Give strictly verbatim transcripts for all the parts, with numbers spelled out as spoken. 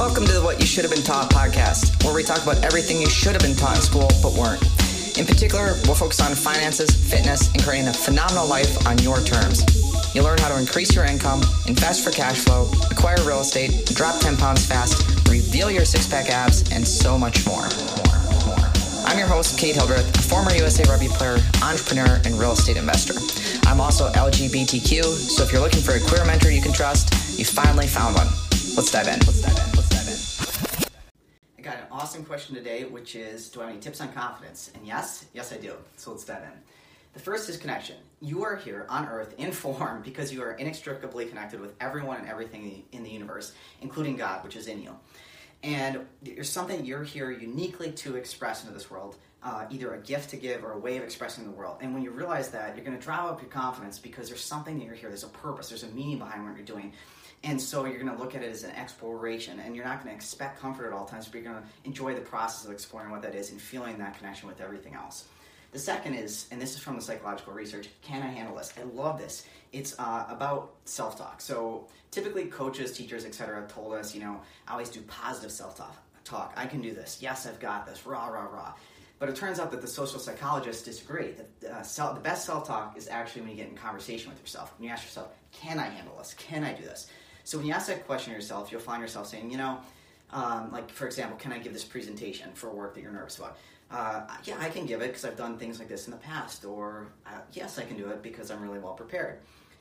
Welcome to the What You Should Have Been Taught podcast, where we talk about everything you should have been taught in school but weren't. In particular, we'll focus on finances, fitness, and creating a phenomenal life on your terms. You'll learn how to increase your income, invest for cash flow, acquire real estate, drop ten pounds fast, reveal your six-pack abs, and so much more. I'm your host, Kate Hildreth, a former U S A Rugby player, entrepreneur, and real estate investor. I'm also L G B T Q, so if you're looking for a queer mentor you can trust, you finally found one. Let's dive in. Let's dive in. Let's dive in. I got an awesome question today, which is, do I have any tips on confidence? And yes, yes I do. So let's dive in. The first is connection. You are here on Earth in form because you are inextricably connected with everyone and everything in the universe, including God, which is in you. And there's something you're here uniquely to express into this world, uh, either a gift to give or a way of expressing the world. And when you realize that, you're going to drive up your confidence because there's something that you're here. There's a purpose. There's a meaning behind what you're doing. And so you're going to look at it as an exploration, and you're not going to expect comfort at all times, but you're going to enjoy the process of exploring what that is and feeling that connection with everything else. The second is, and this is from the psychological research, can I handle this? I love this. It's uh, about self-talk. So typically coaches, teachers, et cetera have told us, you know, always do positive self-talk. I can do this. Yes, I've got this. Rah, rah, rah. But it turns out that the social psychologists disagree. The, uh, self, the best self-talk is actually when you get in conversation with yourself. When you ask yourself, can I handle this? Can I do this? So when you ask that question to yourself, you'll find yourself saying, you know, Um, like, for example, can I give this presentation for work that you're nervous about? Uh, yeah, I can give it because I've done things like this in the past. Or, uh, yes, I can do it because I'm really well prepared.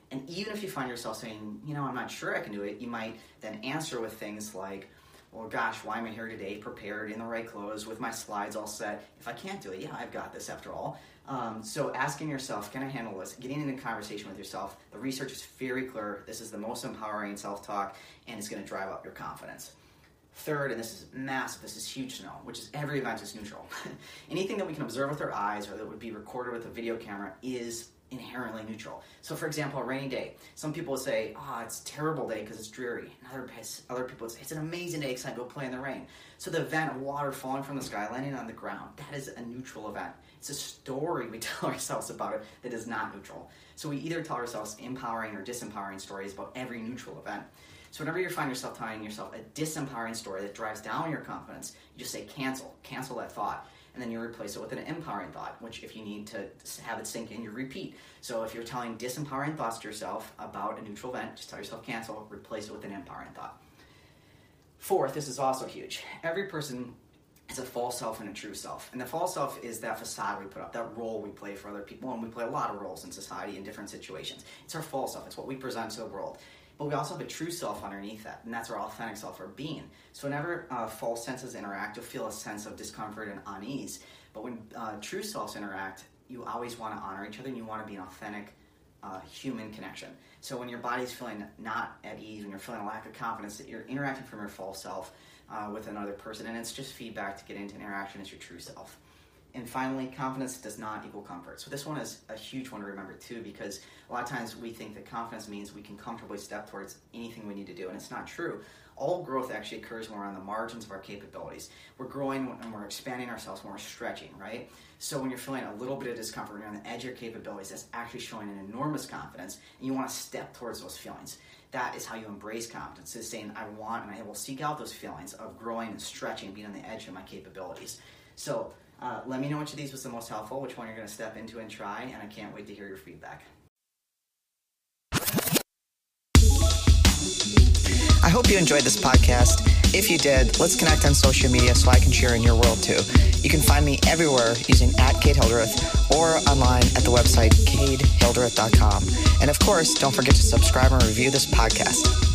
And even if you find yourself saying, you know, I'm not sure I can do it, you might then answer with things like, well, gosh, why am I here today, prepared, in the right clothes, with my slides all set? If I can't do it, yeah, I've got this after all. Um, so asking yourself, can I handle this? Getting into conversation with yourself. The research is very clear. This is the most empowering self-talk, and it's going to drive up your confidence. Third, and this is massive, this is huge to know, which is every event is neutral. Anything that we can observe with our eyes or that would be recorded with a video camera is inherently neutral. So for example, a rainy day. Some people would say, oh, it's a terrible day because it's dreary. And other, other people would say, it's an amazing day because I go play in the rain. So the event of water falling from the sky, landing on the ground, that is a neutral event. It's a story we tell ourselves about it that is not neutral. So we either tell ourselves empowering or disempowering stories about every neutral event. So whenever you find yourself telling yourself a disempowering story that drives down your confidence, you just say cancel, cancel that thought, and then you replace it with an empowering thought, which if you need to have it sink in, you repeat. So if you're telling disempowering thoughts to yourself about a neutral event, just tell yourself cancel, replace it with an empowering thought. Fourth, this is also huge. Every person is a false self and a true self. And the false self is that facade we put up, that role we play for other people, and we play a lot of roles in society in different situations. It's our false self. It's what we present to the world. But we also have a true self underneath that, and that's our authentic self, our being. So whenever uh, false senses interact, you'll feel a sense of discomfort and unease. But when uh, true selves interact, you always want to honor each other, and you want to be an authentic uh, human connection. So when your body's feeling not at ease, when you're feeling a lack of confidence, that you're interacting from your false self uh, with another person, and it's just feedback to get into interaction as your true self. And finally, confidence does not equal comfort. So this one is a huge one to remember too, because a lot of times we think that confidence means we can comfortably step towards anything we need to do, and it's not true. All growth actually occurs when we're on the margins of our capabilities. We're growing and we're expanding ourselves when we're stretching, right? So when you're feeling a little bit of discomfort, when you're on the edge of your capabilities, that's actually showing an enormous confidence, and you want to step towards those feelings. That is how you embrace confidence, is saying, I want and I will seek out those feelings of growing and stretching, being on the edge of my capabilities. So Uh, let me know which of these was the most helpful, which one you're going to step into and try, and I can't wait to hear your feedback. I hope you enjoyed this podcast. If you did, let's connect on social media so I can share in your world too. You can find me everywhere using at Kate Hildreth or online at the website kate hildreth dot com. And of course, don't forget to subscribe and review this podcast.